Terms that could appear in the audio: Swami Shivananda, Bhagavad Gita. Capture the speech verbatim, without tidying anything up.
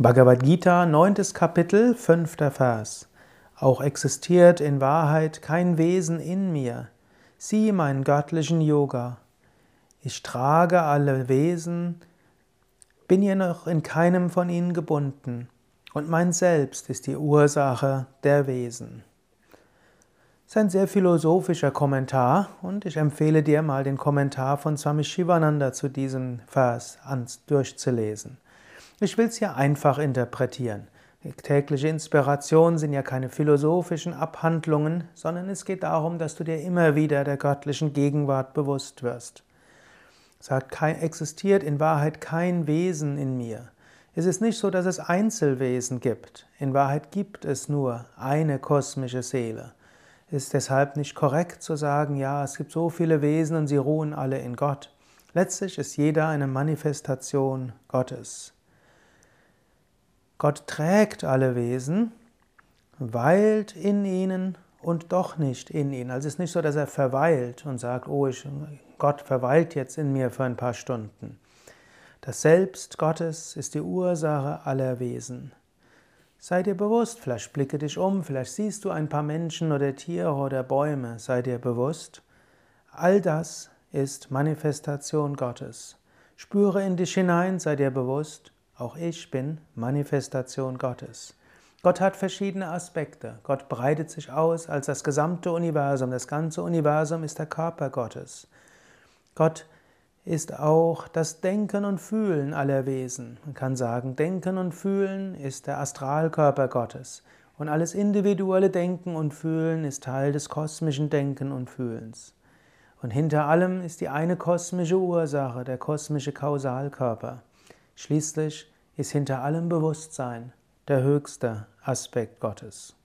Bhagavad Gita, neuntes Kapitel, fünfter Vers. Auch existiert in Wahrheit kein Wesen in mir. Sieh meinen göttlichen Yoga. Ich trage alle Wesen, bin jedoch in keinem von ihnen gebunden. Und mein Selbst ist die Ursache der Wesen. Das ist ein sehr philosophischer Kommentar und ich empfehle dir mal, den Kommentar von Swami Shivananda zu diesem Vers durchzulesen. Ich will es hier einfach interpretieren. Die tägliche Inspiration sind ja keine philosophischen Abhandlungen, sondern es geht darum, dass du dir immer wieder der göttlichen Gegenwart bewusst wirst. Es sagt, existiert in Wahrheit kein Wesen in mir. Es ist nicht so, dass es Einzelwesen gibt. In Wahrheit gibt es nur eine kosmische Seele. Es ist deshalb nicht korrekt zu sagen, ja, es gibt so viele Wesen und sie ruhen alle in Gott. Letztlich ist jeder eine Manifestation Gottes. Gott trägt alle Wesen, weilt in ihnen und doch nicht in ihnen. Also es ist nicht so, dass er verweilt und sagt, oh, ich, Gott verweilt jetzt in mir für ein paar Stunden. Das Selbst Gottes ist die Ursache aller Wesen. Sei dir bewusst, vielleicht blicke dich um, vielleicht siehst du ein paar Menschen oder Tiere oder Bäume, sei dir bewusst. All das ist Manifestation Gottes. Spüre in dich hinein, sei dir bewusst. Auch ich bin Manifestation Gottes. Gott hat verschiedene Aspekte. Gott breitet sich aus als das gesamte Universum. Das ganze Universum ist der Körper Gottes. Gott ist auch das Denken und Fühlen aller Wesen. Man kann sagen, Denken und Fühlen ist der Astralkörper Gottes. Und alles individuelle Denken und Fühlen ist Teil des kosmischen Denken und Fühlens. Und hinter allem ist die eine kosmische Ursache, der kosmische Kausalkörper. Schließlich ist hinter allem Bewusstsein der höchste Aspekt Gottes.